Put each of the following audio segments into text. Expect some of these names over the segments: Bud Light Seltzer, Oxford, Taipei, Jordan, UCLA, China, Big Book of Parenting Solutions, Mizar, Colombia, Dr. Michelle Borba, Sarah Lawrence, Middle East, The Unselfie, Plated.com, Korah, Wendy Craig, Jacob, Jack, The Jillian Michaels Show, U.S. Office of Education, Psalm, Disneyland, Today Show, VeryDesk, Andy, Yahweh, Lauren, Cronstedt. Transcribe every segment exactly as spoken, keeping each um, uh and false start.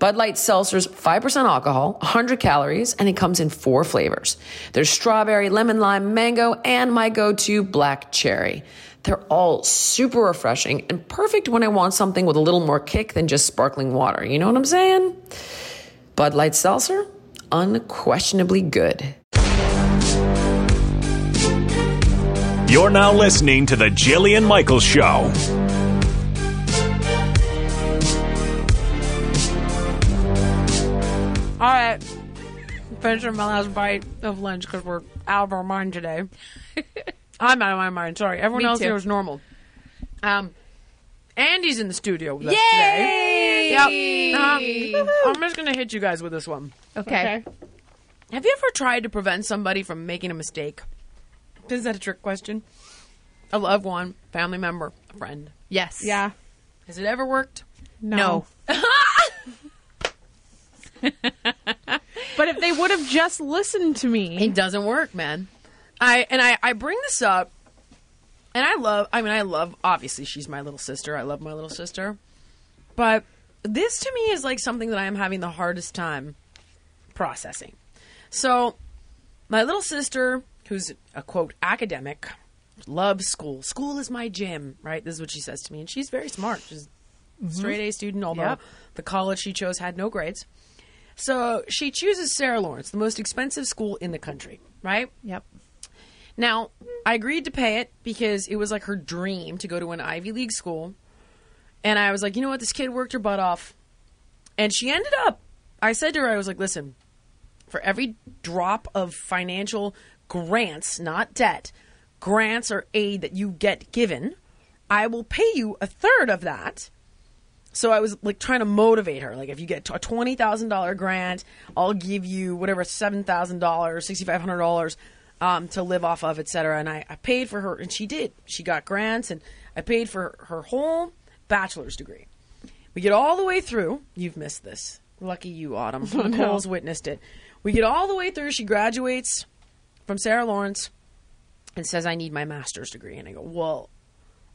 Bud Light Seltzer's five percent alcohol, one hundred calories, and it comes in four flavors. There's strawberry, lemon, lime, mango, and my go-to black cherry. They're all super refreshing and perfect when I want something with a little more kick than just sparkling water. You know what I'm saying? Bud Light Seltzer, unquestionably good. You're now listening to The Jillian Michaels Show. All right, finishing my last bite of lunch because we're out of our mind today. I'm out of my mind. Sorry, everyone Me else too. Here was normal. Um, Andy's in the studio with Yay! Us today. Yep. Um, I'm just gonna hit you guys with this one. Okay. okay. Have you ever tried to prevent somebody from making a mistake? Is that a trick question? A loved one, family member, a friend. Yes. Yeah. Has it ever worked? No. no. But if they would have just listened to me. It doesn't work, man. I and I, I bring this up, and I love, I mean, I love, obviously she's my little sister. I love my little sister. But this to me is like something that I am having the hardest time processing. So my little sister, who's a, quote, academic, loves school. School is my gym, right? This is what she says to me. And she's very smart. She's a straight A student, although yep. the college she chose had no grades. So she chooses Sarah Lawrence, the most expensive school in the country, right? Yep. Now, I agreed to pay it because it was like her dream to go to an Ivy League school. And I was like, you know what? This kid worked her butt off. And she ended up, I said to her, I was like, listen, for every drop of financial grants, not debt, grants or aid that you get given, I will pay you a third of that. So I was like trying to motivate her. Like if you get a twenty thousand dollars grant, I'll give you whatever, seven thousand dollars, six thousand five hundred dollars um, to live off of, et cetera. And I, I paid for her, and she did. She got grants, and I paid for her whole bachelor's degree. We get all the way through. You've missed this. Lucky you, Autumn. Oh, Nicole's no. witnessed it. We get all the way through. She graduates from Sarah Lawrence and says, I need my master's degree. And I go, well,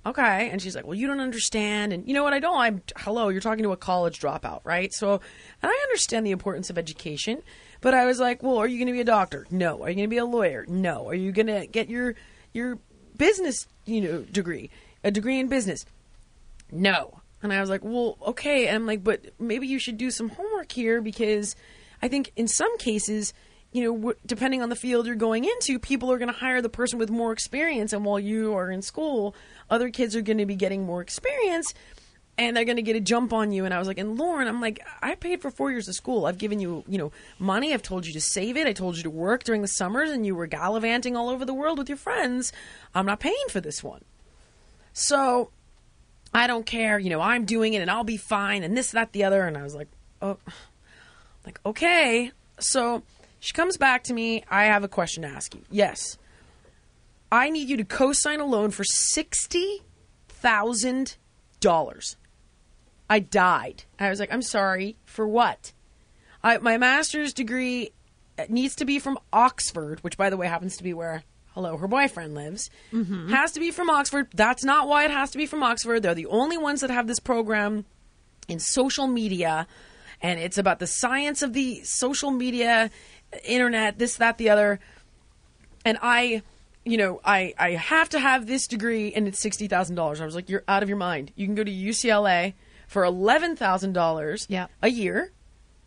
okay. And she's like, well, you don't understand. And you know what? I don't. I'm hello. You're talking to a college dropout, right? So, and I understand the importance of education, but I was like, well, are you going to be a doctor? No. Are you going to be a lawyer? No. Are you going to get your, your business, you know, degree, a degree in business? No. And I was like, well, okay. And I'm like, but maybe you should do some homework here, because I think in some cases, you know, w- depending on the field you're going into, people are going to hire the person with more experience. And while you are in school, other kids are going to be getting more experience, and they're going to get a jump on you. And I was like, and Lauren, I'm like, I paid for four years of school. I've given you, you know, money. I've told you to save it. I told you to work during the summers, and you were gallivanting all over the world with your friends. I'm not paying for this one. So I don't care. You know, I'm doing it, and I'll be fine, and this, that, the other. And I was like, oh, like, okay. So she comes back to me. I have a question to ask you. Yes. I need you to co-sign a loan for sixty thousand dollars. I died. I was like, I'm sorry. For what? I, my master's degree needs to be from Oxford, which, by the way, happens to be where, hello, her boyfriend lives. Mm-hmm. Has to be from Oxford. That's not why it has to be from Oxford. They're the only ones that have this program in social media. And it's about the science of the social media, internet, this, that, the other. And I, you know, I, I have to have this degree, and it's sixty thousand dollars. I was like, you're out of your mind. You can go to U C L A for eleven thousand dollars yeah. a year.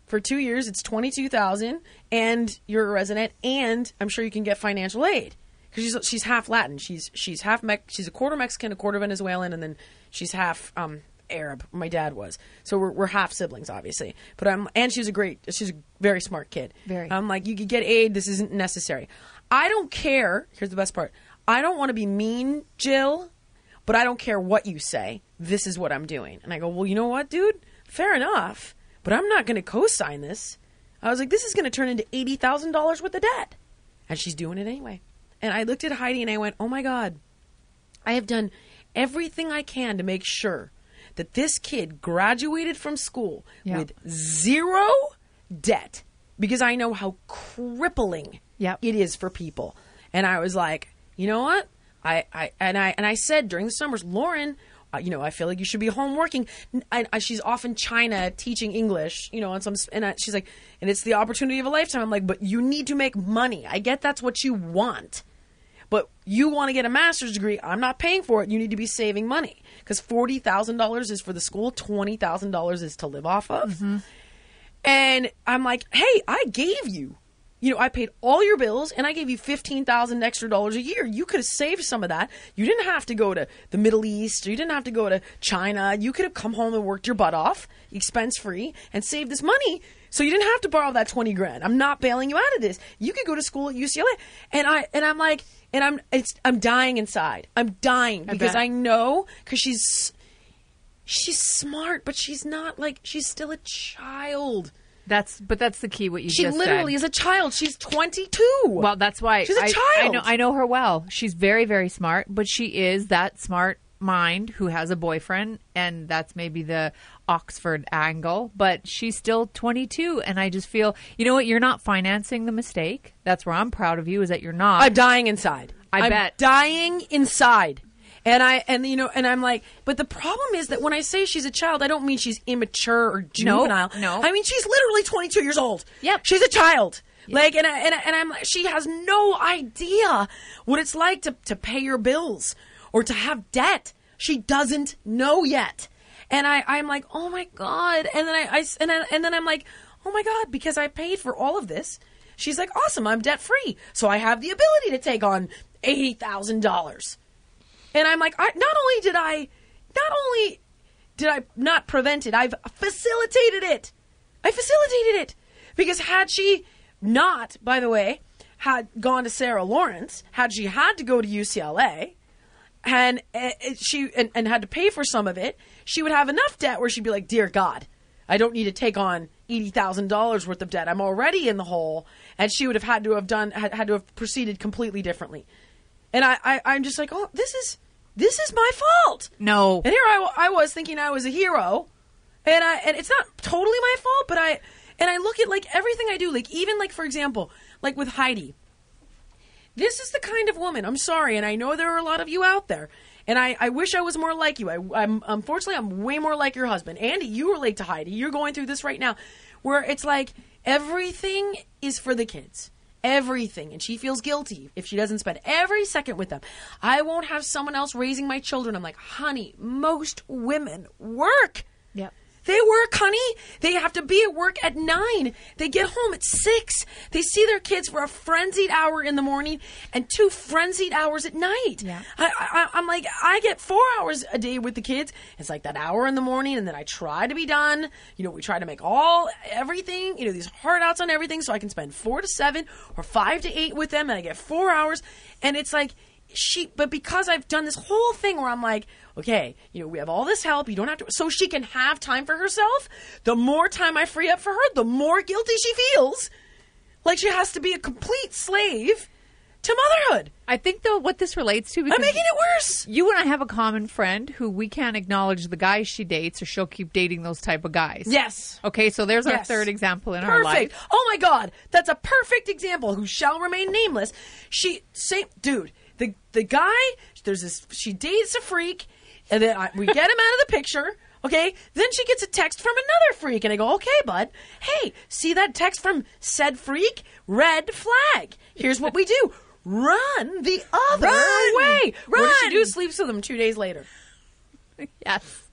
For two years, it's twenty-two thousand dollars, and you're a resident, and I'm sure you can get financial aid. Because she's, she's half Latin. She's she's half Me- she's a quarter Mexican, a quarter Venezuelan, and then she's half um. Arab. My dad was. So we're, we're half siblings, obviously. But I'm, and she's a great, she's a very smart kid. Very. I'm like, you could get aid. This isn't necessary. I don't care. Here's the best part. I don't want to be mean, Jill, but I don't care what you say. This is what I'm doing. And I go, well, you know what, dude? Fair enough. But I'm not going to co-sign this. I was like, this is going to turn into eighty thousand dollars worth of debt. And she's doing it anyway. And I looked at Heidi and I went, oh my God, I have done everything I can to make sure that this kid graduated from school yep. with zero debt, because I know how crippling yep. it is for people. And I was like, you know what? I, I and I and I said during the summers, Lauren, uh, you know, I feel like you should be home working. I, I, she's off in China teaching English, you know, and some and I, she's like, and it's the opportunity of a lifetime. I'm like, but you need to make money. I get that's what you want, but you want to get a master's degree. I'm not paying for it. You need to be saving money, because forty thousand dollars is for the school, twenty thousand dollars is to live off of. Mm-hmm. And I'm like, hey, I gave you. You know, I paid all your bills and I gave you fifteen thousand dollars extra dollars a year. You could have saved some of that. You didn't have to go to the Middle East. You didn't have to go to China. You could have come home and worked your butt off, expense free, and saved this money. So you didn't have to borrow that twenty grand. I'm not bailing you out of this. You could go to school at U C L A. And I and I'm like, and I'm it's I'm dying inside. I'm dying I because bet. I know, because she's she's smart, but she's not like she's still a child. That's but that's the key. What you she just literally said. Is a child. She's twenty-two. Well, that's why she's a I, child. I know. I know her well. She's very, very smart. But she is that smart mind who has a boyfriend, and that's maybe the Oxford angle. But she's still twenty-two, and I just feel, you know what? You're not financing the mistake. That's where I'm proud of you, is that you're not. I'm dying inside. I I'm bet dying inside. And I and you know and I'm like, but the problem is that when I say she's a child, I don't mean she's immature or juvenile. No, no. I mean she's literally twenty-two years old. Yep, she's a child. Yep. Like and I, and I, and I'm like, she has no idea what it's like to to pay your bills or to have debt. She doesn't know yet. And I I'm like, oh my God. And then I, I and I, and then I'm like, oh my God, because I paid for all of this. She's like, awesome, I'm debt free, so I have the ability to take on eighty thousand dollars. And I'm like, I, not only did I, not only did I not prevent it, I've facilitated it. I facilitated it. Because had she not, by the way, had gone to Sarah Lawrence, had she had to go to U C L A and uh, she and, and had to pay for some of it, she would have enough debt where she'd be like, dear God, I don't need to take on eighty thousand dollars worth of debt. I'm already in the hole. And she would have had to have done, had, had to have proceeded completely differently. And I, I, I'm just like, oh, this is this is my fault. No. And here I, I was thinking I was a hero. And I and it's not totally my fault, but I and I look at like everything I do, like even like, for example, like with Heidi. This is the kind of woman, I'm sorry, and I know there are a lot of you out there. And I, I wish I was more like you. I, I'm unfortunately, I'm way more like your husband. Andy, you relate to Heidi. You're going through this right now where it's like everything is for the kids. Everything. And she feels guilty if she doesn't spend every second with them. I won't have someone else raising my children. I'm like, honey, most women work. Yep. They work, honey. They have to be at work at nine. They get home at six. They see their kids for a frenzied hour in the morning and two frenzied hours at night. Yeah. I, I, I'm like, I get four hours a day with the kids. It's like that hour in the morning, and then I try to be done. You know, we try to make all everything, you know, these hard outs on everything, so I can spend four to seven or five to eight with them, and I get four hours. And it's like, she, but because I've done this whole thing where I'm like, okay, you know, we have all this help. You don't have to, so she can have time for herself. The more time I free up for her, the more guilty she feels. Like she has to be a complete slave to motherhood. I think, though, what this relates to, because I'm making it worse. You and I have a common friend who we can't acknowledge the guys she dates, or she'll keep dating those type of guys. Yes. Okay, so there's yes. our third example in perfect. Our life. Perfect. Oh my God, that's a perfect example. Who shall remain nameless. She, same dude. The the guy, there's this. She dates a freak, and then I, we get him out of the picture. Okay, then she gets a text from another freak, and I go, okay, bud. Hey, see that text from said freak? Red flag. Here's what we do: run the other run, way. Run. What does she do? Sleeps with him two days later. Yes.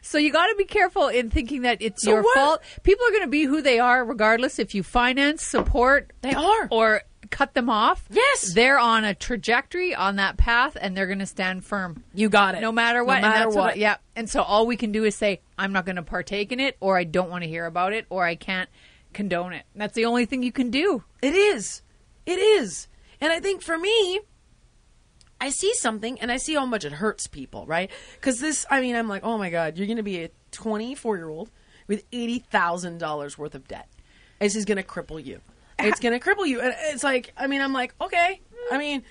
So you got to be careful in thinking that it's so your what? fault. People are going to be who they are, regardless if you finance, support, they are, or cut them off. Yes. They're on a trajectory on that path, and they're going to stand firm. You got it. No matter what. No matter and that's what. what I, yeah. And so all we can do is say, I'm not going to partake in it, or I don't want to hear about it, or I can't condone it. And that's the only thing you can do. It is. It is. And I think for me, I see something, and I see how much it hurts people, right? Because this, I mean, I'm like, oh my God, you're going to be a twenty-four-year-old with eighty thousand dollars worth of debt. This is going to cripple you. it's going to cripple you. And it's like, I mean, I'm like, okay, I mean,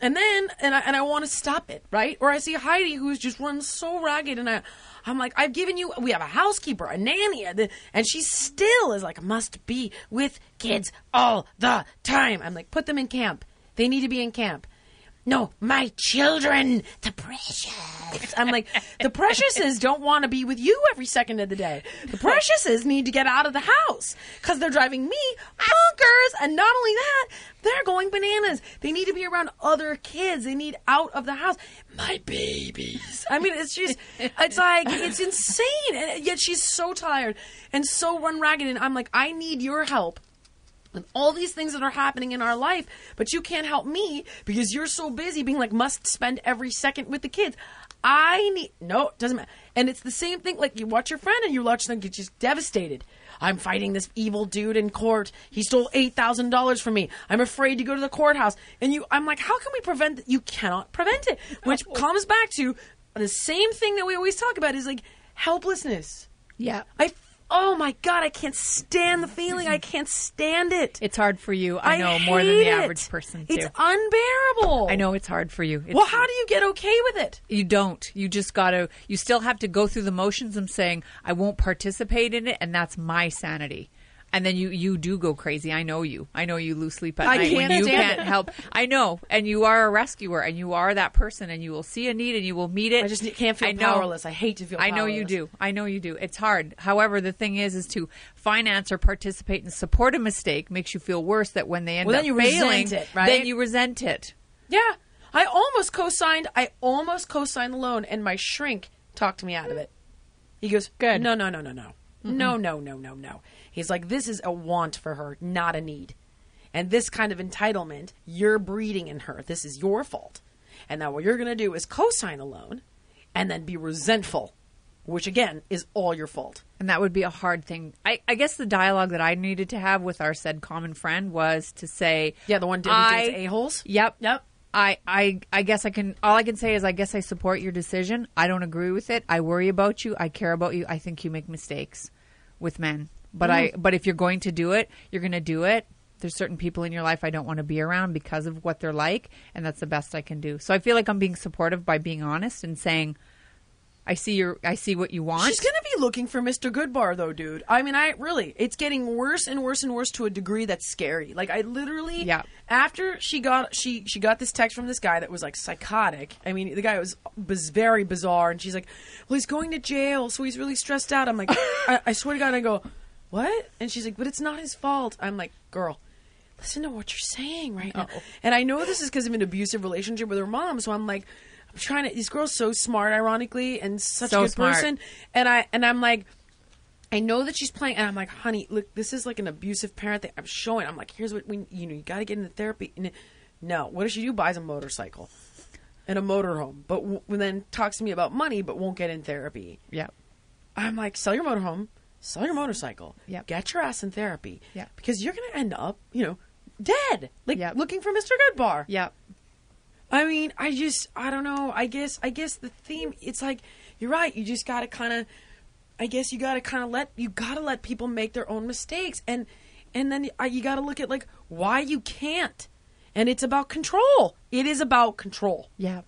and then, and I, and I want to stop it, right? Or I see Heidi, who's just run so ragged, and I, I'm like, I've given you, we have a housekeeper, a nanny, and she still is like, must be with kids all the time. I'm like, put them in camp. They need to be in camp. No, my children, the precious. I'm like, the preciouses don't want to be with you every second of the day. The preciouses need to get out of the house because they're driving me bonkers. And not only that, they're going bananas. They need to be around other kids. They need out of the house. My babies. I mean, it's just, it's like, it's insane. And yet she's so tired and so run ragged. And I'm like, I need your help. And all these things that are happening in our life, but you can't help me because you're so busy being like, must spend every second with the kids. I need, no, it doesn't matter. And it's the same thing. Like, you watch your friend and you watch them get just devastated. I'm fighting this evil dude in court. He stole eight thousand dollars from me. I'm afraid to go to the courthouse. And you, I'm like, how can we prevent that? You cannot prevent it, which oh. comes back to the same thing that we always talk about is like helplessness. Yeah. I Oh, my God, I can't stand the feeling. I can't stand it. It's hard for you. I, I know more than the average it. person, too. It's unbearable. I know it's hard for you. It's, well, how do you get okay with it? You don't. You just got to – you still have to go through the motions of saying, I won't participate in it, and that's my sanity. And then you, you do go crazy. I know you. I know you lose sleep at I night when you can't it. help. I know. And you are a rescuer, and you are that person, and you will see a need, and you will meet it. I just can't feel I powerless. I hate to feel powerless. I know you do. I know you do. It's hard. However, the thing is, is to finance or participate and support a mistake makes you feel worse that when they end well, up then failing, it, right? then you resent it. Yeah. I almost co-signed. I almost co-signed the loan, and my shrink talked me out of it. He goes, good. No, no, no, no, no. Mm-hmm. No, no, no, no, no. He's like, this is a want for her, not a need. And this kind of entitlement, you're breeding in her. This is your fault. And now what you're going to do is co-sign a loan and then be resentful, which, again, is all your fault. And that would be a hard thing. I, I guess the dialogue that I needed to have with our said common friend was to say... Yeah, the one who did a-holes? Yep. Yep. I, I, I guess I can, all I can say is I guess I support your decision. I don't agree with it. I worry about you. I care about you. I think you make mistakes with men. But I, but if you're going to do it, you're going to do it. There's certain people in your life I don't want to be around because of what they're like, and that's the best I can do. So I feel like I'm being supportive by being honest and saying, I see your, I see what you want. She's going to be looking for Mister Goodbar, though, dude. I mean, I really, it's getting worse and worse and worse to a degree that's scary. Like, I literally, yeah. after she got, she, she got this text from this guy that was like psychotic. I mean, the guy was biz- very bizarre, and she's like, well, he's going to jail, so he's really stressed out. I'm like, I, I swear to God, I go, what? And she's like, but it's not his fault. I'm like, girl, listen to what you're saying right now. Uh-oh. And I know this is because of an abusive relationship with her mom. So I'm like, I'm trying to, this girl's so smart, ironically, and such so a good smart. person. And I, and I'm like, I know that she's playing. And I'm like, honey, look, this is like an abusive parent thing. I'm showing. I'm like, here's what we, you know, you got to get into therapy. And no, what does she do? Buys a motorcycle and a motorhome, but w- then talks to me about money, but won't get in therapy. Yeah. I'm like, sell your motorhome. Sell your motorcycle. Yep. Get your ass in therapy. Yep. Because you're going to end up, you know, dead. Like, yep. looking for Mister Goodbar. Yep. I mean, I just, I don't know. I guess, I guess the theme, it's like, you're right. You just got to kind of, I guess you got to kind of let, you got to let people make their own mistakes. And, and then I, you got to look at, like, why you can't. And it's about control. It is about control. Yeah.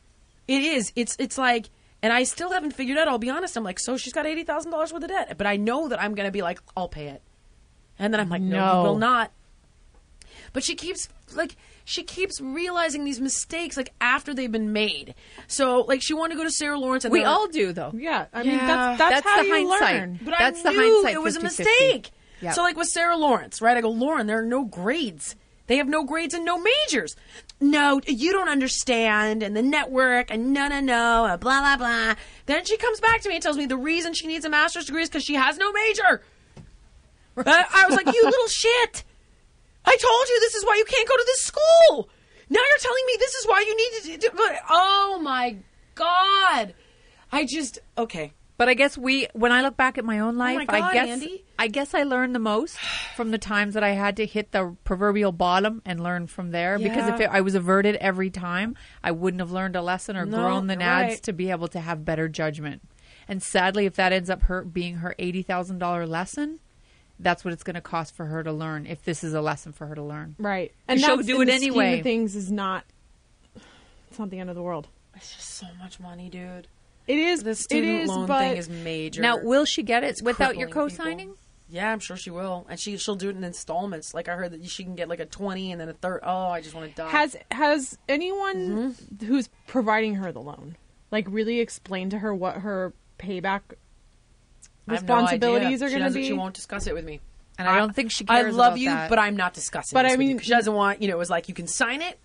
It is. It's, it's like. And I still haven't figured out, I'll be honest. I'm like, so she's got eighty thousand dollars worth of debt. But I know that I'm going to be like, I'll pay it. And then I'm like, no, no, you will not. But she keeps, like, she keeps realizing these mistakes, like, after they've been made. So, like, she wanted to go to Sarah Lawrence. And we all like, do, though. Yeah. I yeah. mean, that's, that's, that's how the you hindsight. learn. But that's I knew the hindsight it was fifty, a mistake. Yep. So, like, with Sarah Lawrence, right? I go, Lauren, there are no grades. They have no grades and no majors. No, you don't understand. And the network and no, no, no, blah, blah, blah. Then she comes back to me and tells me the reason she needs a master's degree is because she has no major. Right. I, I was like, you little shit. I told you this is why you can't go to this school. Now you're telling me this is why you need to do. But, oh, my God. I just, okay. But I guess we, when I look back at my own life, oh my God, I guess Andy. I guess I learned the most from the times that I had to hit the proverbial bottom and learn from there. Yeah. Because if it, I was averted every time, I wouldn't have learned a lesson or no, grown the nads right. to be able to have better judgment. And sadly, if that ends up her being her eighty thousand dollars lesson, that's what it's going to cost for her to learn if this is a lesson for her to learn. Right. And she'll do it anyway. The things is not, it's not the end of the world. It's just so much money, dude. It is. The student is, loan thing is major. Now, will she get it it's without your co-signing? People. Yeah, I'm sure she will. And she, she'll do it in installments. Like, I heard that she can get, like, a twenty and then a third. Oh, I just want to die. Has, has anyone mm-hmm. who's providing her the loan, like, really explained to her what her payback responsibilities no are going to be? She won't discuss it with me. And I, I don't think she cares about that. I love you, that. But I'm not discussing but this I mean, with you. She doesn't want, you know, it was like, you can sign it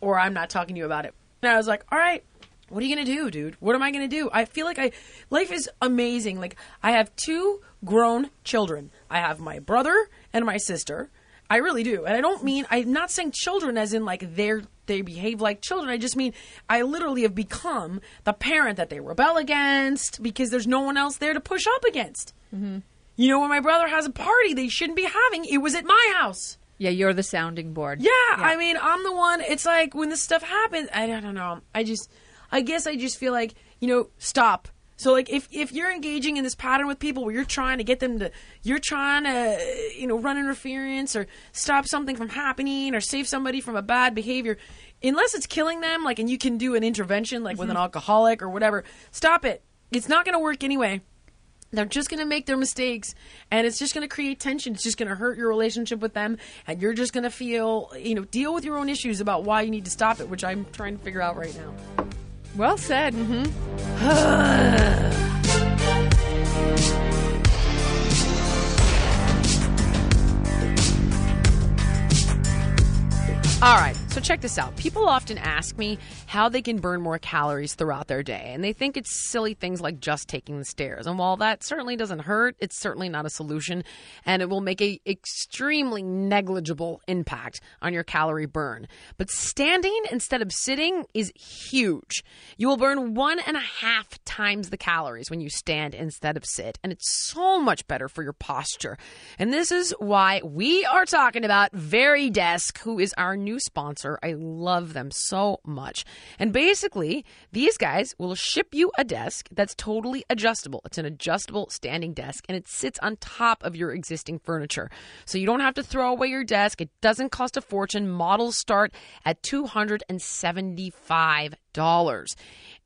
or I'm not talking to you about it. And I was like, all right. What are you going to do, dude? What am I going to do? I feel like I, life is amazing. Like, I have two grown children. I have my brother and my sister. I really do. And I don't mean, I'm not saying children as in like they're, they behave like children. I just mean, I literally have become the parent that they rebel against because there's no one else there to push up against. Mm-hmm. You know, when my brother has a party they shouldn't be having, it was at my house. Yeah, you're the sounding board. Yeah, yeah. I mean, I'm the one. It's like when this stuff happens, I don't know. I just... I guess I just feel like, you know, stop. So, like, if, if you're engaging in this pattern with people where you're trying to get them to, you're trying to, you know, run interference or stop something from happening or save somebody from a bad behavior, unless it's killing them, like, and you can do an intervention, like, mm-hmm. with an alcoholic or whatever, stop it. It's not going to work anyway. They're just going to make their mistakes, and it's just going to create tension. It's just going to hurt your relationship with them, and you're just going to feel, you know, deal with your own issues about why you need to stop it, which I'm trying to figure out right now. Well said. Mm-hmm. All right, so check this out. People often ask me how they can burn more calories throughout their day, and they think it's silly things like just taking the stairs. And while that certainly doesn't hurt, it's certainly not a solution, and it will make an extremely negligible impact on your calorie burn. But standing instead of sitting is huge. You will burn one and a half times the calories when you stand instead of sit, and it's so much better for your posture. And this is why we are talking about VeryDesk, who is our new sponsor. I love them so much. And basically, these guys will ship you a desk that's totally adjustable. It's an adjustable standing desk, and it sits on top of your existing furniture. So you don't have to throw away your desk. It doesn't cost a fortune. Models start at two hundred seventy-five dollars.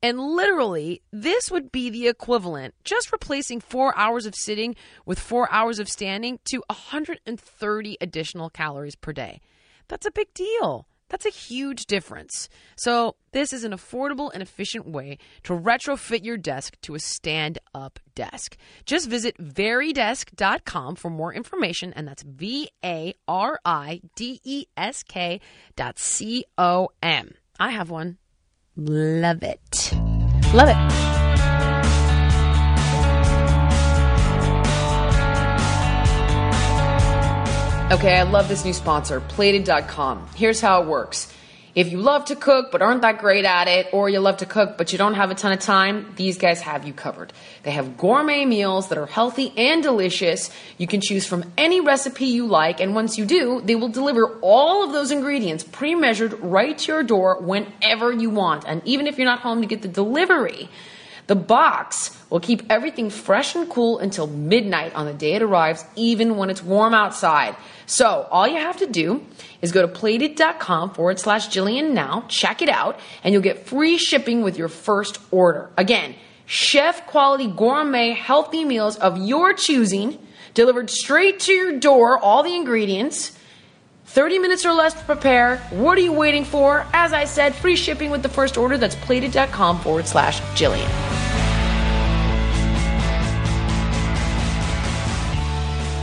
And literally, this would be the equivalent, just replacing four hours of sitting with four hours of standing, to one hundred thirty additional calories per day. That's a big deal. That's a huge difference. So this is an affordable and efficient way to retrofit your desk to a stand-up desk. Just visit Very Desk dot com for more information, and that's V A R I D E S K dot C O M. I have one. Love it. Love it. Okay, I love this new sponsor, Plated dot com. Here's how it works. If you love to cook but aren't that great at it, or you love to cook but you don't have a ton of time, these guys have you covered. They have gourmet meals that are healthy and delicious. You can choose from any recipe you like, and once you do, they will deliver all of those ingredients pre-measured right to your door whenever you want. And even if you're not home to get the delivery, the box will keep everything fresh and cool until midnight on the day it arrives, even when it's warm outside. So all you have to do is go to Plated dot com forward slash Jillian now, check it out, and you'll get free shipping with your first order. Again, chef-quality gourmet healthy meals of your choosing, delivered straight to your door, all the ingredients, thirty minutes or less to prepare. What are you waiting for? As I said, free shipping with the first order. That's Plated dot com forward slash Jillian.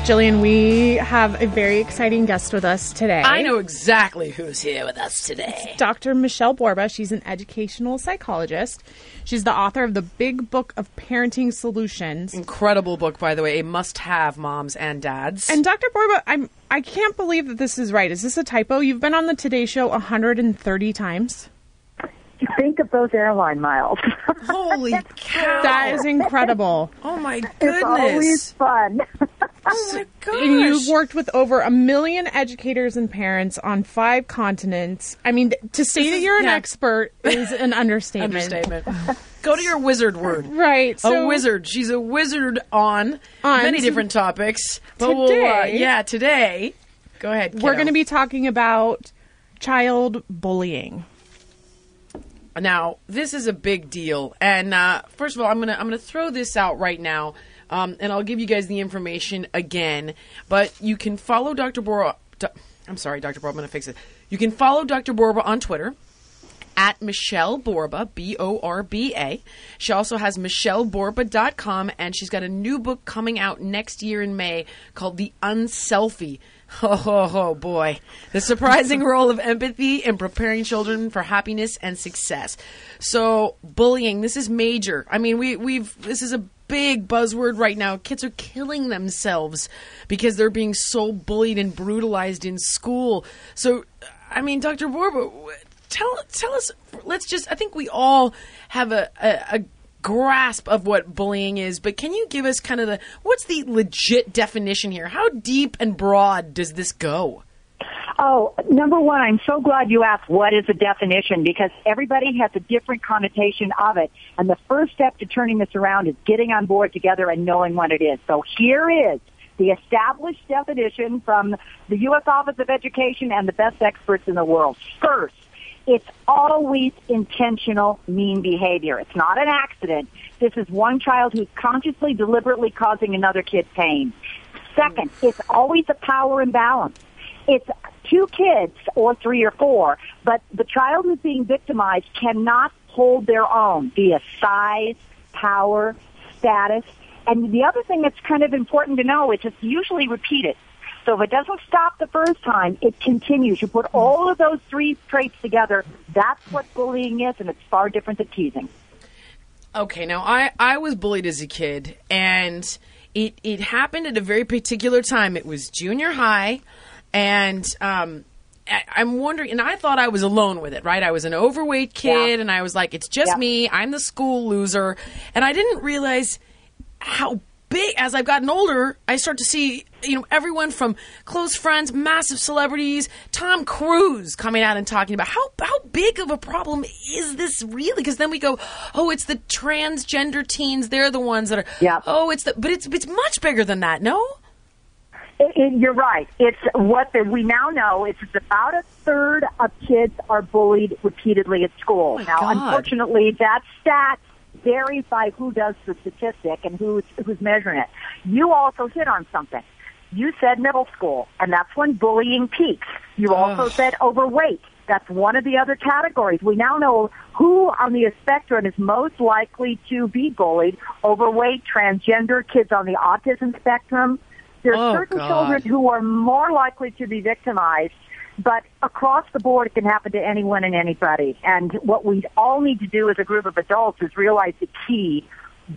Jillian, we have a very exciting guest with us today. I know exactly who's here with us today. It's Doctor Michelle Borba. She's an educational psychologist. She's the author of The Big Book of Parenting Solutions. Incredible book, by the way. A must-have, moms and dads. And Doctor Borba, I'm, I can't believe that this is right. Is this a typo? You've been on the Today Show one hundred thirty times. You think of those airline miles. Holy cow. That is incredible. Oh, my goodness. It's always fun. Oh, my gosh. And you've worked with over a million educators and parents on five continents. I mean, to say that you're an yeah. expert is an understatement. Understatement. Go to your wizard word. Right. So a wizard. She's a wizard on, on many different topics. But today. We'll, uh, yeah, today. Go ahead, kiddo. We're going to be talking about child bullying. Now, this is a big deal. And uh, first of all, I'm going to I'm going to throw this out right now. Um, and I'll give you guys the information again. But you can follow Doctor Borba. I'm sorry, Doctor Borba. I'm going to fix it. You can follow Doctor Borba on Twitter. At Michelle Borba, B O R B A. She also has Michelle Borba dot com, and she's got a new book coming out next year in May called The Unselfie. Oh, oh, oh boy. The surprising role of empathy in preparing children for happiness and success. So bullying, this is major. I mean, we, we've this is a big buzzword right now. Kids are killing themselves because they're being so bullied and brutalized in school. So, I mean, Doctor Borba... Tell tell us, let's just, I think we all have a, a, a grasp of what bullying is, but can you give us kind of the, what's the legit definition here? How deep and broad does this go? Oh, number one, I'm so glad you asked what is the definition, because everybody has a different connotation of it. And the first step to turning this around is getting on board together and knowing what it is. So here is the established definition from the U S Office of Education and the best experts in the world. First, it's always intentional mean behavior. It's not an accident. This is one child who's consciously, deliberately causing another kid pain. Second, it's always a power imbalance. It's two kids or three or four, but the child who's being victimized cannot hold their own via size, power, status. And the other thing that's kind of important to know is it's usually repeated. So if it doesn't stop the first time, it continues. You put all of those three traits together, that's what bullying is, and it's far different than teasing. Okay, now, I, I was bullied as a kid, and it, it happened at a very particular time. It was junior high, and um, I, I'm wondering, and I thought I was alone with it, right? I was an overweight kid, yeah. and I was like, it's just yeah. me. I'm the school loser. And I didn't realize how big, as I've gotten older, I start to see, you know, everyone from close friends, massive celebrities, Tom Cruise coming out and talking about how how big of a problem is this really? Because then we go, oh, it's the transgender teens. They're the ones that are. Yeah. Oh, it's the, but it's it's much bigger than that. No. It, it, you're right. It's what the, we now know is it's about a third of kids are bullied repeatedly at school. Oh now, God. Unfortunately, that stat varies by who does the statistic and who's, who's measuring it. You also hit on something. You said middle school, and that's when bullying peaks. You also Ugh. said overweight. That's one of the other categories. We now know who on the spectrum is most likely to be bullied. Overweight, transgender, kids on the autism spectrum. There are oh, certain God. children who are more likely to be victimized. But across the board, it can happen to anyone and anybody. And what we all need to do as a group of adults is realize the key.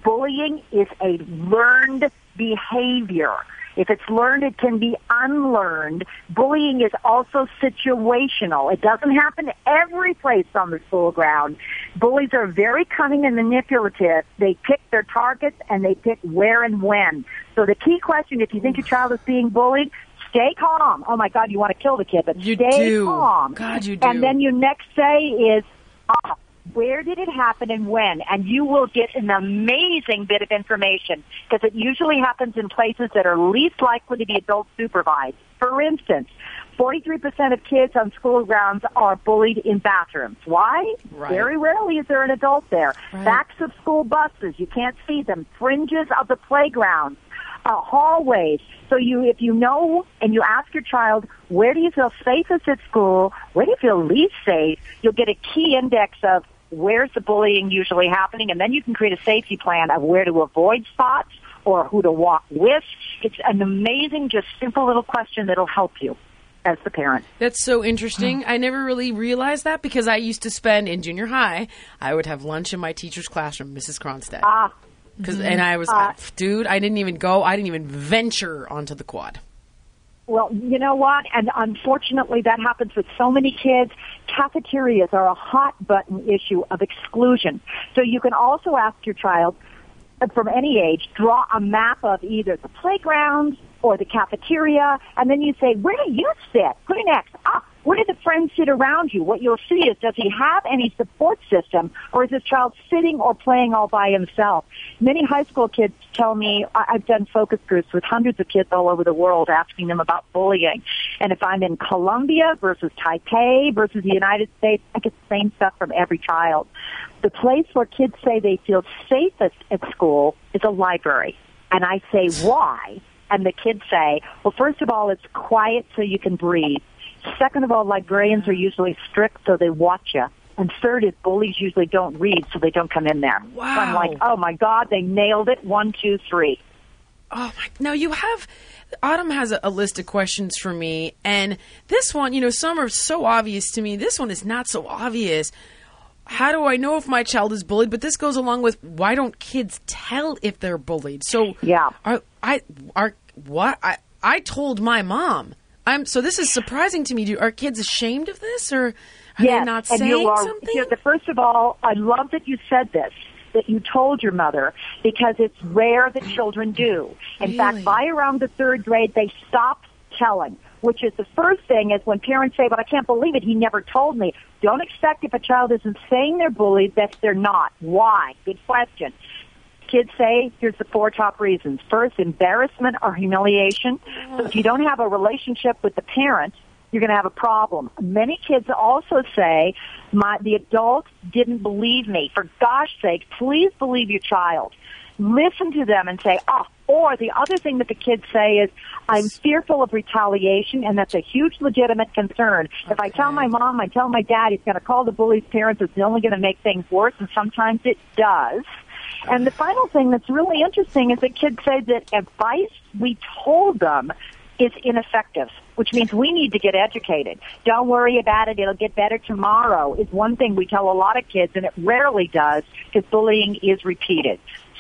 Bullying is a learned behavior. If it's learned, it can be unlearned. Bullying is also situational. It doesn't happen every place on the school ground. Bullies are very cunning and manipulative. They pick their targets, and they pick where and when. So the key question, if you think your child is being bullied, stay calm. Oh, my God, you want to kill the kid, but you stay do. calm. God, you do. And then your next say is, ah, where did it happen and when? And you will get an amazing bit of information because it usually happens in places that are least likely to be adult supervised. For instance, forty-three percent of kids on school grounds are bullied in bathrooms. Why? Right. Very rarely is there an adult there. Right. Backs of school buses, you can't see them. Fringes of the playground. Uh, hallways. So you, if you know and you ask your child, where do you feel safest at school? Where do you feel least safe? You'll get a key index of where's the bullying usually happening, and then you can create a safety plan of where to avoid spots or who to walk with. It's an amazing, just simple little question that'll help you as the parent. That's so interesting. I never really realized that because I used to spend, in junior high, I would have lunch in my teacher's classroom, Missus Cronstedt. Ah, uh, Cause, and I was uh, dude, I didn't even go. I didn't even venture onto the quad. Well, you know what? And unfortunately, that happens with so many kids. Cafeterias are a hot-button issue of exclusion. So you can also ask your child from any age, draw a map of either the playground or the cafeteria, and then you say, where do you sit? Put an X. Ah, Where do the friends sit around you? What you'll see is, does he have any support system, or is this child sitting or playing all by himself? Many high school kids tell me, I- I've done focus groups with hundreds of kids all over the world asking them about bullying. And if I'm in Colombia versus Taipei versus the United States, I get the same stuff from every child. The place where kids say they feel safest at school is a library. And I say, why? And the kids say, well, first of all, it's quiet so you can breathe. Second of all, librarians are usually strict, so they watch you. And third is bullies usually don't read, so they don't come in there. Wow. So I'm like, oh, my God, they nailed it. One, two, three. Oh, my. Now, you have – Autumn has a, a list of questions for me. And this one, you know, some are so obvious to me. This one is not so obvious. How do I know if my child is bullied? But this goes along with, why don't kids tell if they're bullied? So yeah. are I are what I I told my mom. I'm so this is surprising to me. Do are kids ashamed of this, or are yes, they not and saying you are, something? You know, first of all, I love that you said this, that you told your mother, because it's rare that children do. In really? fact, by around the third grade, they stop telling. Which is the first thing is when parents say, but I can't believe it, he never told me. Don't expect if a child isn't saying they're bullied that they're not. Why? Good question. Kids say, here's the four top reasons. First, embarrassment or humiliation. So if you don't have a relationship with the parent, you're going to have a problem. Many kids also say, my, the adult didn't believe me. For gosh sake, please believe your child. Listen to them and say, oh, or the other thing that the kids say is, I'm fearful of retaliation, and that's a huge legitimate concern. Okay. If I tell my mom, I tell my dad, he's going to call the bully's parents, it's only going to make things worse, and sometimes it does. And the final thing that's really interesting is that kids say that advice we told them is ineffective, which means we need to get educated. Don't worry about it, it'll get better tomorrow is one thing we tell a lot of kids, and it rarely does because bullying is repeated.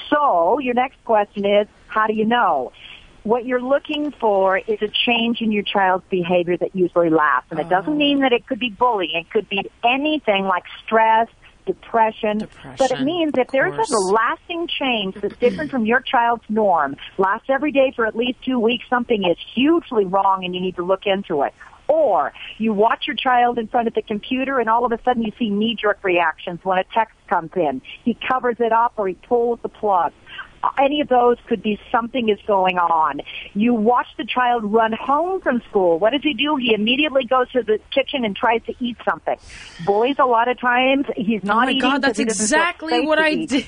So your next question is, how do you know? What you're looking for is a change in your child's behavior that usually lasts. And it doesn't mean that it could be bullying. It could be anything like stress, depression. depression but it means if there's a lasting change that's different from your child's norm, lasts every day for at least two weeks, something is hugely wrong and you need to look into it. Or you watch your child in front of the computer and all of a sudden you see knee-jerk reactions when a text comes in. He covers it up or he pulls the plug. Any of those could be something is going on. You watch the child run home from school. What does he do? He immediately goes to the kitchen and tries to eat something. Boys, a lot of times, he's not eating. Oh, my God, that's exactly what I did.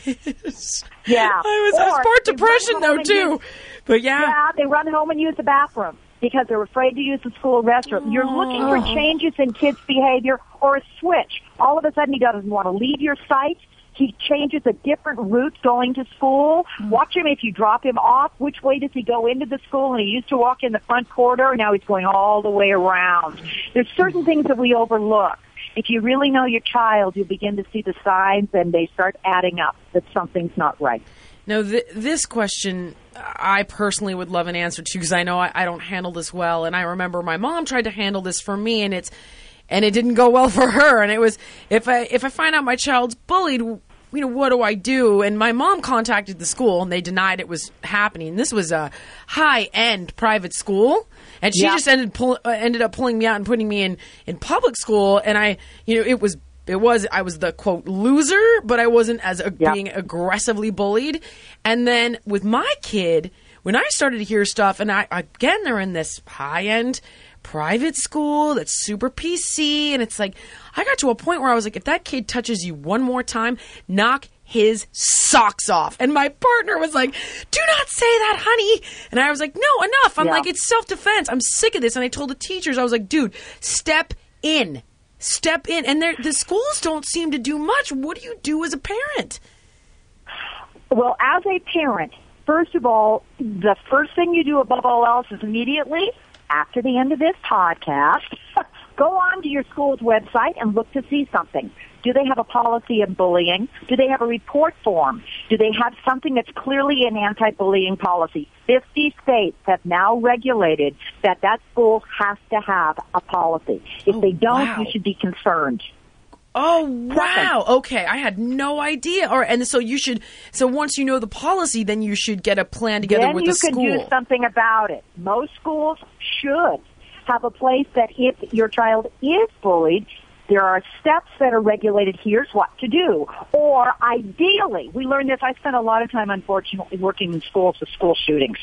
Yeah. I was, I was part depression, though, too. Use, but, yeah. Yeah, they run home and use the bathroom because they're afraid to use the school restroom. You're looking for changes in kids' behavior or a switch. All of a sudden, he doesn't want to leave your site. He changes a different route going to school. Watch him if you drop him off. Which way does he go into the school? And he used to walk in the front corridor, and now he's going all the way around. There's certain things that we overlook. If you really know your child, you begin to see the signs, and they start adding up that something's not right. Now, th- this question I personally would love an answer to, because I know I, I don't handle this well, and I remember my mom tried to handle this for me, and it's and it didn't go well for her. And it was, if I if I find out my child's bullied, you know, what do I do? And my mom contacted the school, and they denied it was happening. This was a high-end private school, and she yeah. just ended pull, uh, ended up pulling me out and putting me in, in public school. And I, you know, it was it was I was the quote loser, but I wasn't as a, yeah. being aggressively bullied. And then with my kid, when I started to hear stuff, and I again they're in this high-end private school that's super P C, and it's like I got to a point where I was like, if that kid touches you one more time, knock his socks off. And my partner was like, do not say that, honey. And I was like, no, enough. I'm yeah. like, it's self-defense. I'm sick of this. And I told the teachers, I was like, dude, step in, step in. And the schools don't seem to do much. What do you do as a parent? Well, as a parent, first of all, the first thing you do above all else is immediately after the end of this podcast, go on to your school's website and look to see something. Do they have a policy on bullying? Do they have a report form? Do they have something that's clearly an anti-bullying policy? Fifty states have now regulated that that school has to have a policy. If oh, they don't, wow. you should be concerned. Oh, wow. Second. Okay. I had no idea. All right. And so you should, so once you know the policy, then you should get a plan together then with the school. Then you can do something about it. Most schools should. have a place that if your child is bullied, there are steps that are regulated. Here's what to do. Or ideally, we learned this. I spent a lot of time, unfortunately, working in schools with school shootings.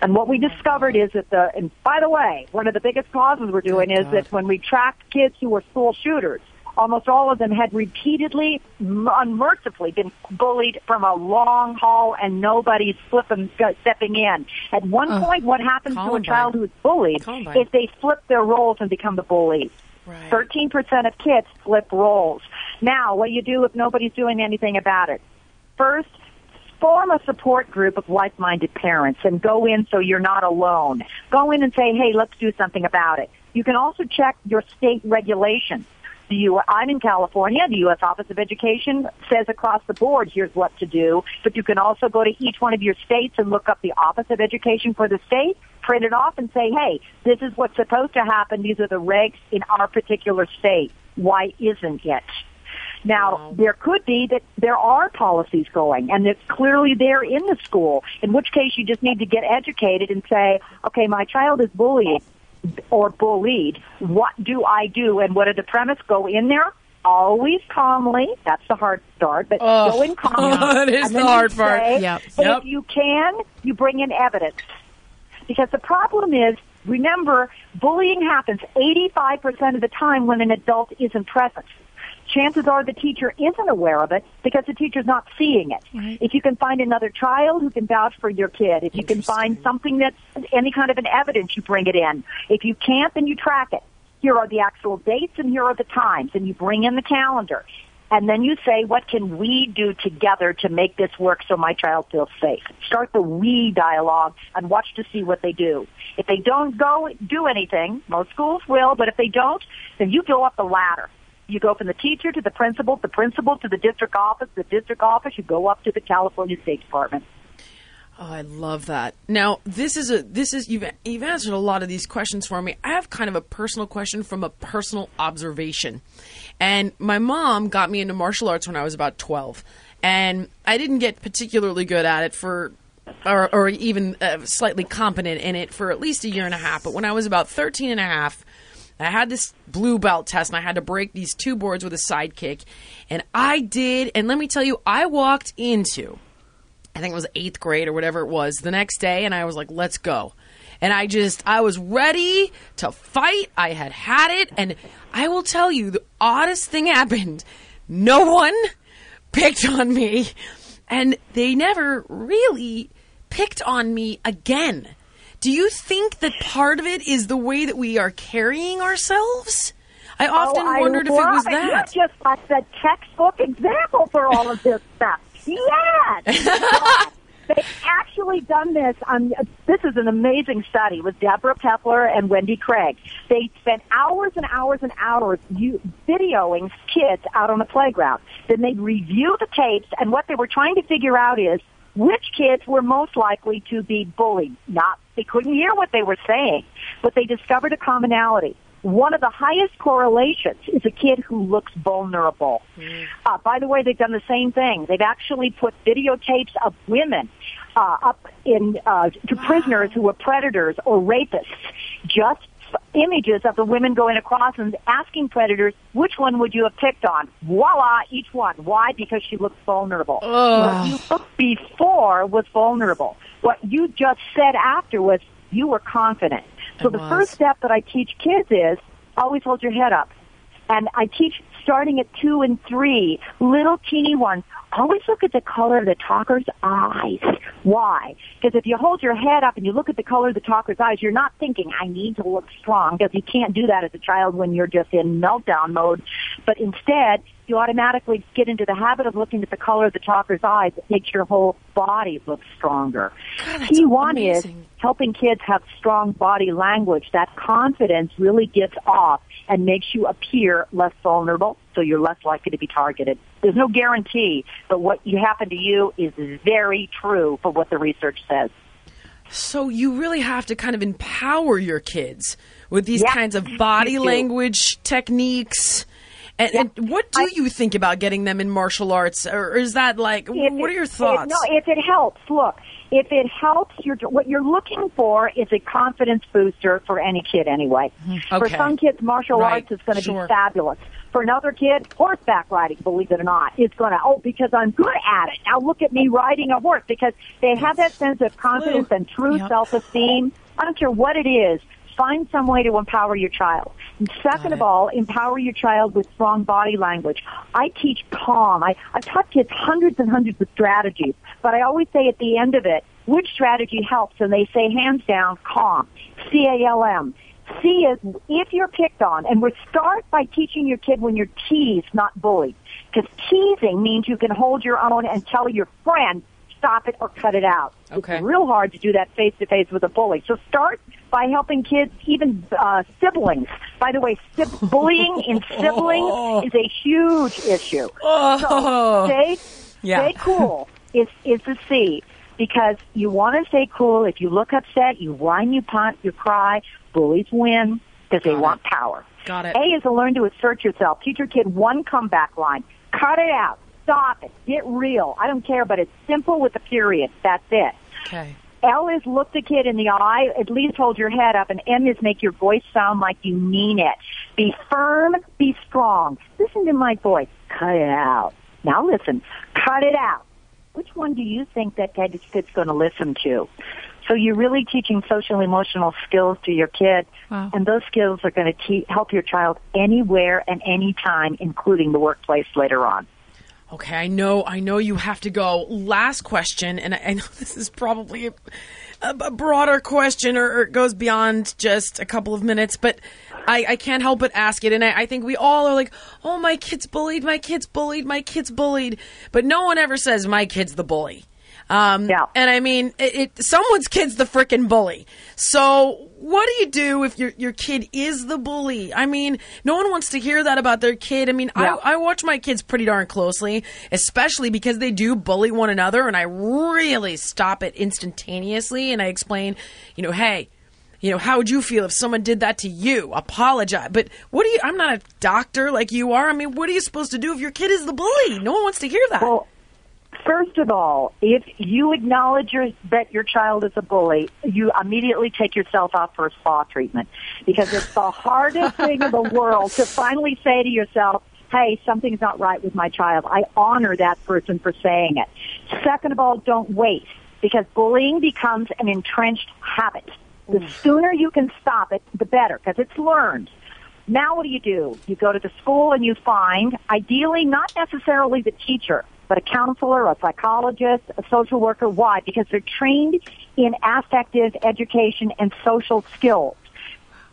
And what we discovered is that the, and by the way, one of the biggest causes we're doing oh, is God. that when we track kids who were school shooters, almost all of them had repeatedly, unmercifully been bullied from a long haul, and nobody's flipping, stepping in. At one oh, point, what happens to a child who is bullied Columbine. is they flip their roles and become the bully. Right. thirteen percent of kids flip roles. Now, what do you do if nobody's doing anything about it? First, form a support group of like-minded parents and go in so you're not alone. Go in and say, hey, let's do something about it. You can also check your state regulations. The U- I'm in California. The U S Office of Education says across the board, here's what to do. But you can also go to each one of your states and look up the Office of Education for the state, print it off, and say, hey, this is what's supposed to happen. These are the regs in our particular state. Why isn't it? Now, wow. there could be that there are policies going, and it's clearly there in the school, in which case you just need to get educated and say, okay, my child is bullied. Or bullied, what do I do? And what are the premise? Go in there, always calmly. That's the hard start, but oh, go in calmly. That is the hard say, part. Yep. And yep. if you can, you bring in evidence. Because the problem is, remember, bullying happens eighty-five percent of the time when an adult isn't present. Chances are the teacher isn't aware of it because the teacher's not seeing it. Right. If you can find another child who can vouch for your kid, if you can find something that's any kind of an evidence, you bring it in. If you can't, then you track it. Here are the actual dates and here are the times, and you bring in the calendar. And then you say, what can we do together to make this work so my child feels safe? Start the we dialogue and watch to see what they do. If they don't go do anything, most schools will, but if they don't, then you go up the ladder. You go from the teacher to the principal, the principal to the district office, the district office, you go up to the California State Department. Oh, I love that. Now, this is a this is you've you've answered a lot of these questions for me. I have kind of a personal question from a personal observation. And my mom got me into martial arts when I was about twelve, and I didn't get particularly good at it for or or even uh, slightly competent in it for at least a year and a half, but when I was about thirteen and a half, I had this blue belt test, and I had to break these two boards with a sidekick, and I did, and let me tell you, I walked into, I think it was eighth grade or whatever it was, the next day, and I was like, let's go. And I just, I was ready to fight. I had had it, and I will tell you, the oddest thing happened. No one picked on me, and they never really picked on me again. Do you think that part of it is the way that we are carrying ourselves? I often oh, I wondered if it was it. that. You're just like the textbook example for all of this stuff. Yes! They've actually done this. Um, this is an amazing study with Deborah Pepler and Wendy Craig. They spent hours and hours and hours videoing kids out on the playground. Then they'd review the tapes, and what they were trying to figure out is, which kids were most likely to be bullied? Not, they couldn't hear what they were saying, but they discovered a commonality. One of the highest correlations is a kid who looks vulnerable. Mm. Uh, by the way, they've done the same thing. They've actually put videotapes of women uh, up in uh, to wow. prisoners who were predators or rapists, just images of the women going across and asking predators, which one would you have picked on? Voila, each one. Why? Because she looks vulnerable. What you looked before was vulnerable. What you just said after was you were confident. So the first step that I teach kids is always hold your head up. And I teach starting at two and three, little teeny ones, always look at the color of the talker's eyes. Why? Because if you hold your head up and you look at the color of the talker's eyes, you're not thinking, I need to look strong, because you can't do that as a child when you're just in meltdown mode. But instead, you automatically get into the habit of looking at the color of the talker's eyes. It makes your whole body look stronger. God, Key one amazing. is helping kids have strong body language. That confidence really gets off and makes you appear less vulnerable, so you're less likely to be targeted. There's no guarantee, but what happened to you is very true for what the research says. So you really have to kind of empower your kids with these yep, kinds of body language techniques And, yeah. and what do I, you think about getting them in martial arts? Or is that like, what it, are your thoughts? It, no, if it helps, look, if it helps, you're, what you're looking for is a confidence booster for any kid anyway. Okay. For some kids, martial right. arts is going to sure. be fabulous. For another kid, horseback riding, believe it or not, it's going to, oh, because I'm good at it. Now look at me riding a horse, because they have that sense of confidence and true yep. self-esteem. I don't care what it is. Find some way to empower your child. And second of all, empower your child with strong body language. I teach calm. I, I've taught kids hundreds and hundreds of strategies, but I always say at the end of it, which strategy helps? And they say, hands down, calm, C A L M. C is if you're picked on, and we start by teaching your kid when you're teased, not bullied, because teasing means you can hold your own and tell your friend, stop it or cut it out. Okay. It's real hard to do that face-to-face with a bully. So start by helping kids, even uh, siblings. By the way, si- bullying in siblings is a huge issue. So stay, yeah. stay cool is, is the C, because you want to stay cool. If you look upset, you whine, you punt, you cry, bullies win because they want power. Got it. A is to learn to assert yourself. Teach your kid one comeback line. Cut it out. Stop it. Get real. I don't care, but it's simple with a period. That's it. Okay. L is look the kid in the eye. At least hold your head up. And M is make your voice sound like you mean it. Be firm. Be strong. Listen to my voice. Cut it out. Now listen. Cut it out. Which one do you think that kid's going to listen to? So you're really teaching social-emotional skills to your kid, wow. and those skills are going to te- help your child anywhere and any time, including the workplace later on. Okay, I know I know you have to go. Last question, and I, I know this is probably a, a broader question or, or it goes beyond just a couple of minutes, but I, I can't help but ask it. And I, I think we all are like, oh, my kid's bullied, my kid's bullied, my kid's bullied. But no one ever says, my kid's the bully. Um, yeah. And I mean, it, it, someone's kid's the frickin' bully. So what do you do if your your kid is the bully? I mean, no one wants to hear that about their kid. I mean, yeah. I, I watch my kids pretty darn closely, especially because they do bully one another. And I really stop it instantaneously. And I explain, you know, hey, you know, how would you feel if someone did that to you? Apologize. But what do you, I'm not a doctor like you are. I mean, what are you supposed to do if your kid is the bully? No one wants to hear that. Well, first of all, if you acknowledge your, that your child is a bully, you immediately take yourself out for a spa treatment, because it's the hardest thing in the world to finally say to yourself, hey, something's not right with my child. I honor that person for saying it. Second of all, don't wait, because bullying becomes an entrenched habit. The sooner you can stop it, the better, because it's learned. Now what do you do? You go to the school and you find, ideally, not necessarily the teacher, but a counselor, a psychologist, a social worker. Why? Because they're trained in affective education and social skills.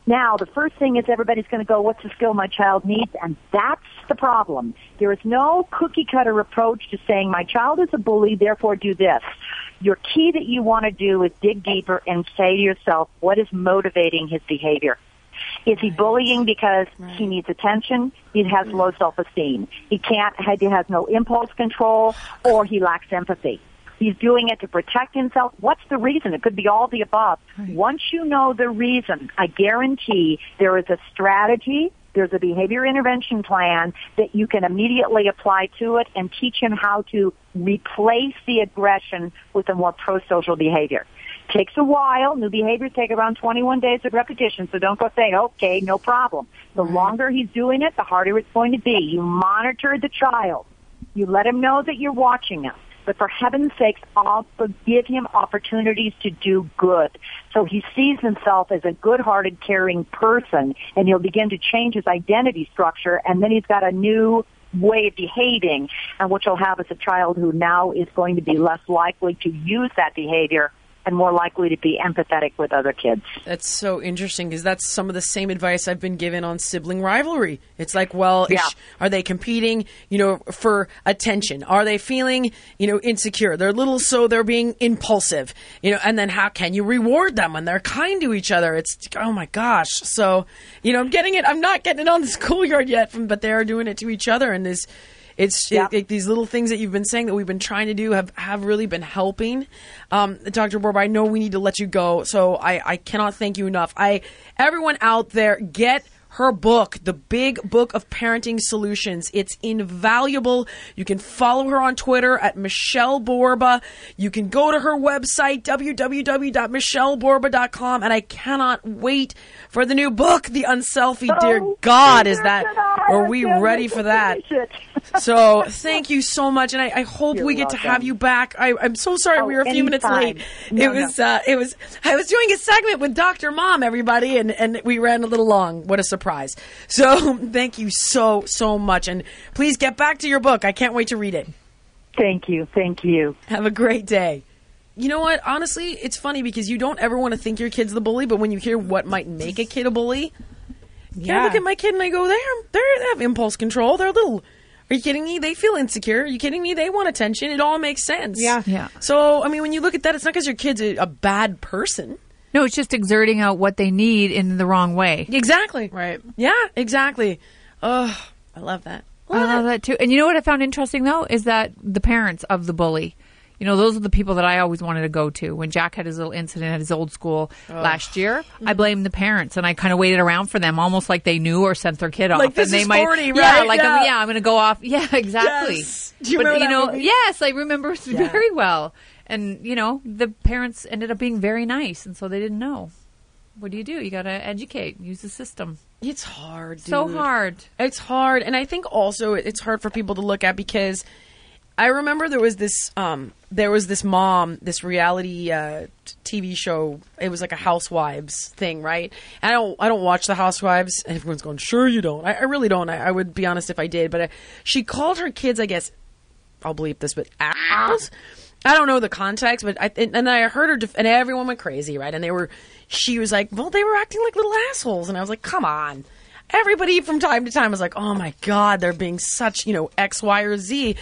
Now, the first thing is everybody's going to go, what's the skill my child needs? And that's the problem. There is no cookie-cutter approach to saying, my child is a bully, therefore do this. Your key that you want to do is dig deeper and say to yourself, what is motivating his behavior? Is he bullying because right. he needs attention, he has mm. low self-esteem, he can't, he has no impulse control, or he lacks empathy? He's doing it to protect himself. What's the reason? It could be all the above. Right. Once you know the reason, I guarantee there is a strategy, there's a behavior intervention plan that you can immediately apply to it and teach him how to replace the aggression with a more pro-social behavior. Takes a while. New behaviors take around twenty-one days of repetition, so don't go saying, okay, no problem. The longer he's doing it, the harder it's going to be. You monitor the child. You let him know that you're watching him. But for heaven's sakes, also give him opportunities to do good, so he sees himself as a good-hearted, caring person, and he'll begin to change his identity structure, and then he's got a new way of behaving, and what you'll have is a child who now is going to be less likely to use that behavior and more likely to be empathetic with other kids. That's so interesting, because that's some of the same advice I've been given on sibling rivalry. It's like, well, yeah. ish, are they competing, you know, for attention? Are they feeling, you know, insecure? They're little, so they're being impulsive, you know, and then how can you reward them when they're kind to each other? It's, oh my gosh. So, you know, I'm getting it. I'm not getting it on the schoolyard yet, from, but they are doing it to each other. And this, It's yep. it, it, these little things that you've been saying that we've been trying to do have, have really been helping. Um, Doctor Borba, I know we need to let you go, so I, I cannot thank you enough. I everyone out there, get her book, The Big Book of Parenting Solutions. It's invaluable. You can follow her on Twitter at Michelle Borba. You can go to her website, w w w dot michelle borba dot com. And I cannot wait for the new book, The Unselfie. Oh, dear God, is that, are we ready for that? So thank you so much. And I, I hope You're we get welcome. to have you back. I, I'm so sorry oh, we were a few anytime. minutes late. No, it was, no. uh, it was, I was doing a segment with Doctor Mom, everybody, and, and we ran a little long. What a surprise. So thank you so, so much. And please get back to your book. I can't wait to read it. Thank you. Thank you. Have a great day. You know what? Honestly, it's funny because you don't ever want to think your kid's the bully, but when you hear what might make a kid a bully, yeah. I look at my kid and I go, they're, they're, they have impulse control. They're little. Are you kidding me? They feel insecure. Are you kidding me? They want attention. It all makes sense. Yeah. yeah. So, I mean, when you look at that, it's not because your kid's a, a bad person. No, it's just exerting out what they need in the wrong way. Exactly. Right. Yeah, exactly. Oh, I love that. Love I love it. that too. And you know what I found interesting, though, is that the parents of the bully, you know, those are the people that I always wanted to go to. When Jack had his little incident at his old school oh. last year, I blamed the parents, and I kind of waited around for them, almost like they knew or sent their kid off. Like, this and they is might, forty, right? Yeah, like, yeah, I'm, yeah, I'm going to go off. Yeah, exactly. Yes. Do you but, remember you know, that movie? Yes, I remember yeah. very well. And, you know, the parents ended up being very nice, and so they didn't know. What do you do? You got to educate, use the system. It's hard, dude. So hard. It's hard. And I think also it's hard for people to look at because I remember there was this um, there was this mom, this reality uh, T V show. It was like a Housewives thing, right? And I don't I don't watch the Housewives. And everyone's going, sure you don't. I, I really don't. I, I would be honest if I did. But I, she called her kids, I guess, I'll bleep this, but assholes. I don't know the context, but I and then I heard her, def- and everyone went crazy, right? And they were, she was like, well, they were acting like little assholes. And I was like, come on. Everybody from time to time was like, oh my God, they're being such, you know, X, Y, or Z.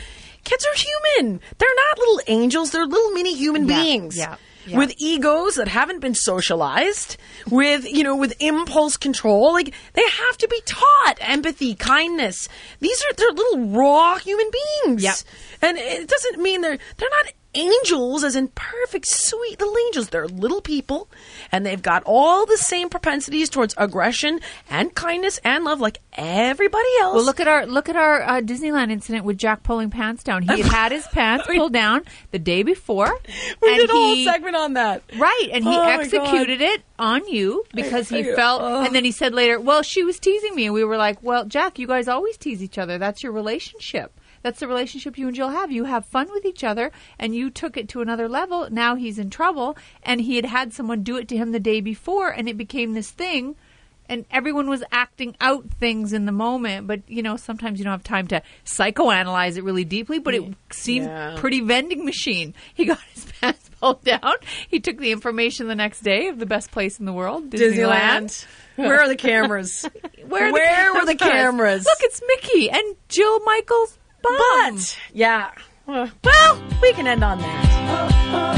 Kids are human. They're not little angels. They're little mini human yeah, beings yeah, yeah. with egos that haven't been socialized, with, you know, with impulse control. Like, they have to be taught empathy, kindness. These are, they're little raw human beings. Yeah. And it doesn't mean they're, they're not angels as in perfect, sweet little angels. They're little people, and they've got all the same propensities towards aggression and kindness and love like everybody else. Well, look at our look at our uh, Disneyland incident with Jack pulling pants down. He had had his pants pulled down the day before. We and did a whole segment on that. Right, and he oh executed it on you because he I, I, felt, uh, and then he said later, well, she was teasing me, and we were like, well, Jack, you guys always tease each other. That's your relationship. That's the relationship you and Jill have. You have fun with each other, and you took it to another level. Now he's in trouble, and he had had someone do it to him the day before, and it became this thing, and everyone was acting out things in the moment. But, you know, sometimes you don't have time to psychoanalyze it really deeply, but it seemed yeah. pretty vending machine. He got his pants pulled down. He took the information the next day of the best place in the world, Disneyland. Disneyland. Where are the cameras? Where, are the Where cameras? were the cameras? Look, it's Mickey and Jill Michaels. But, yeah, well, we can end on that.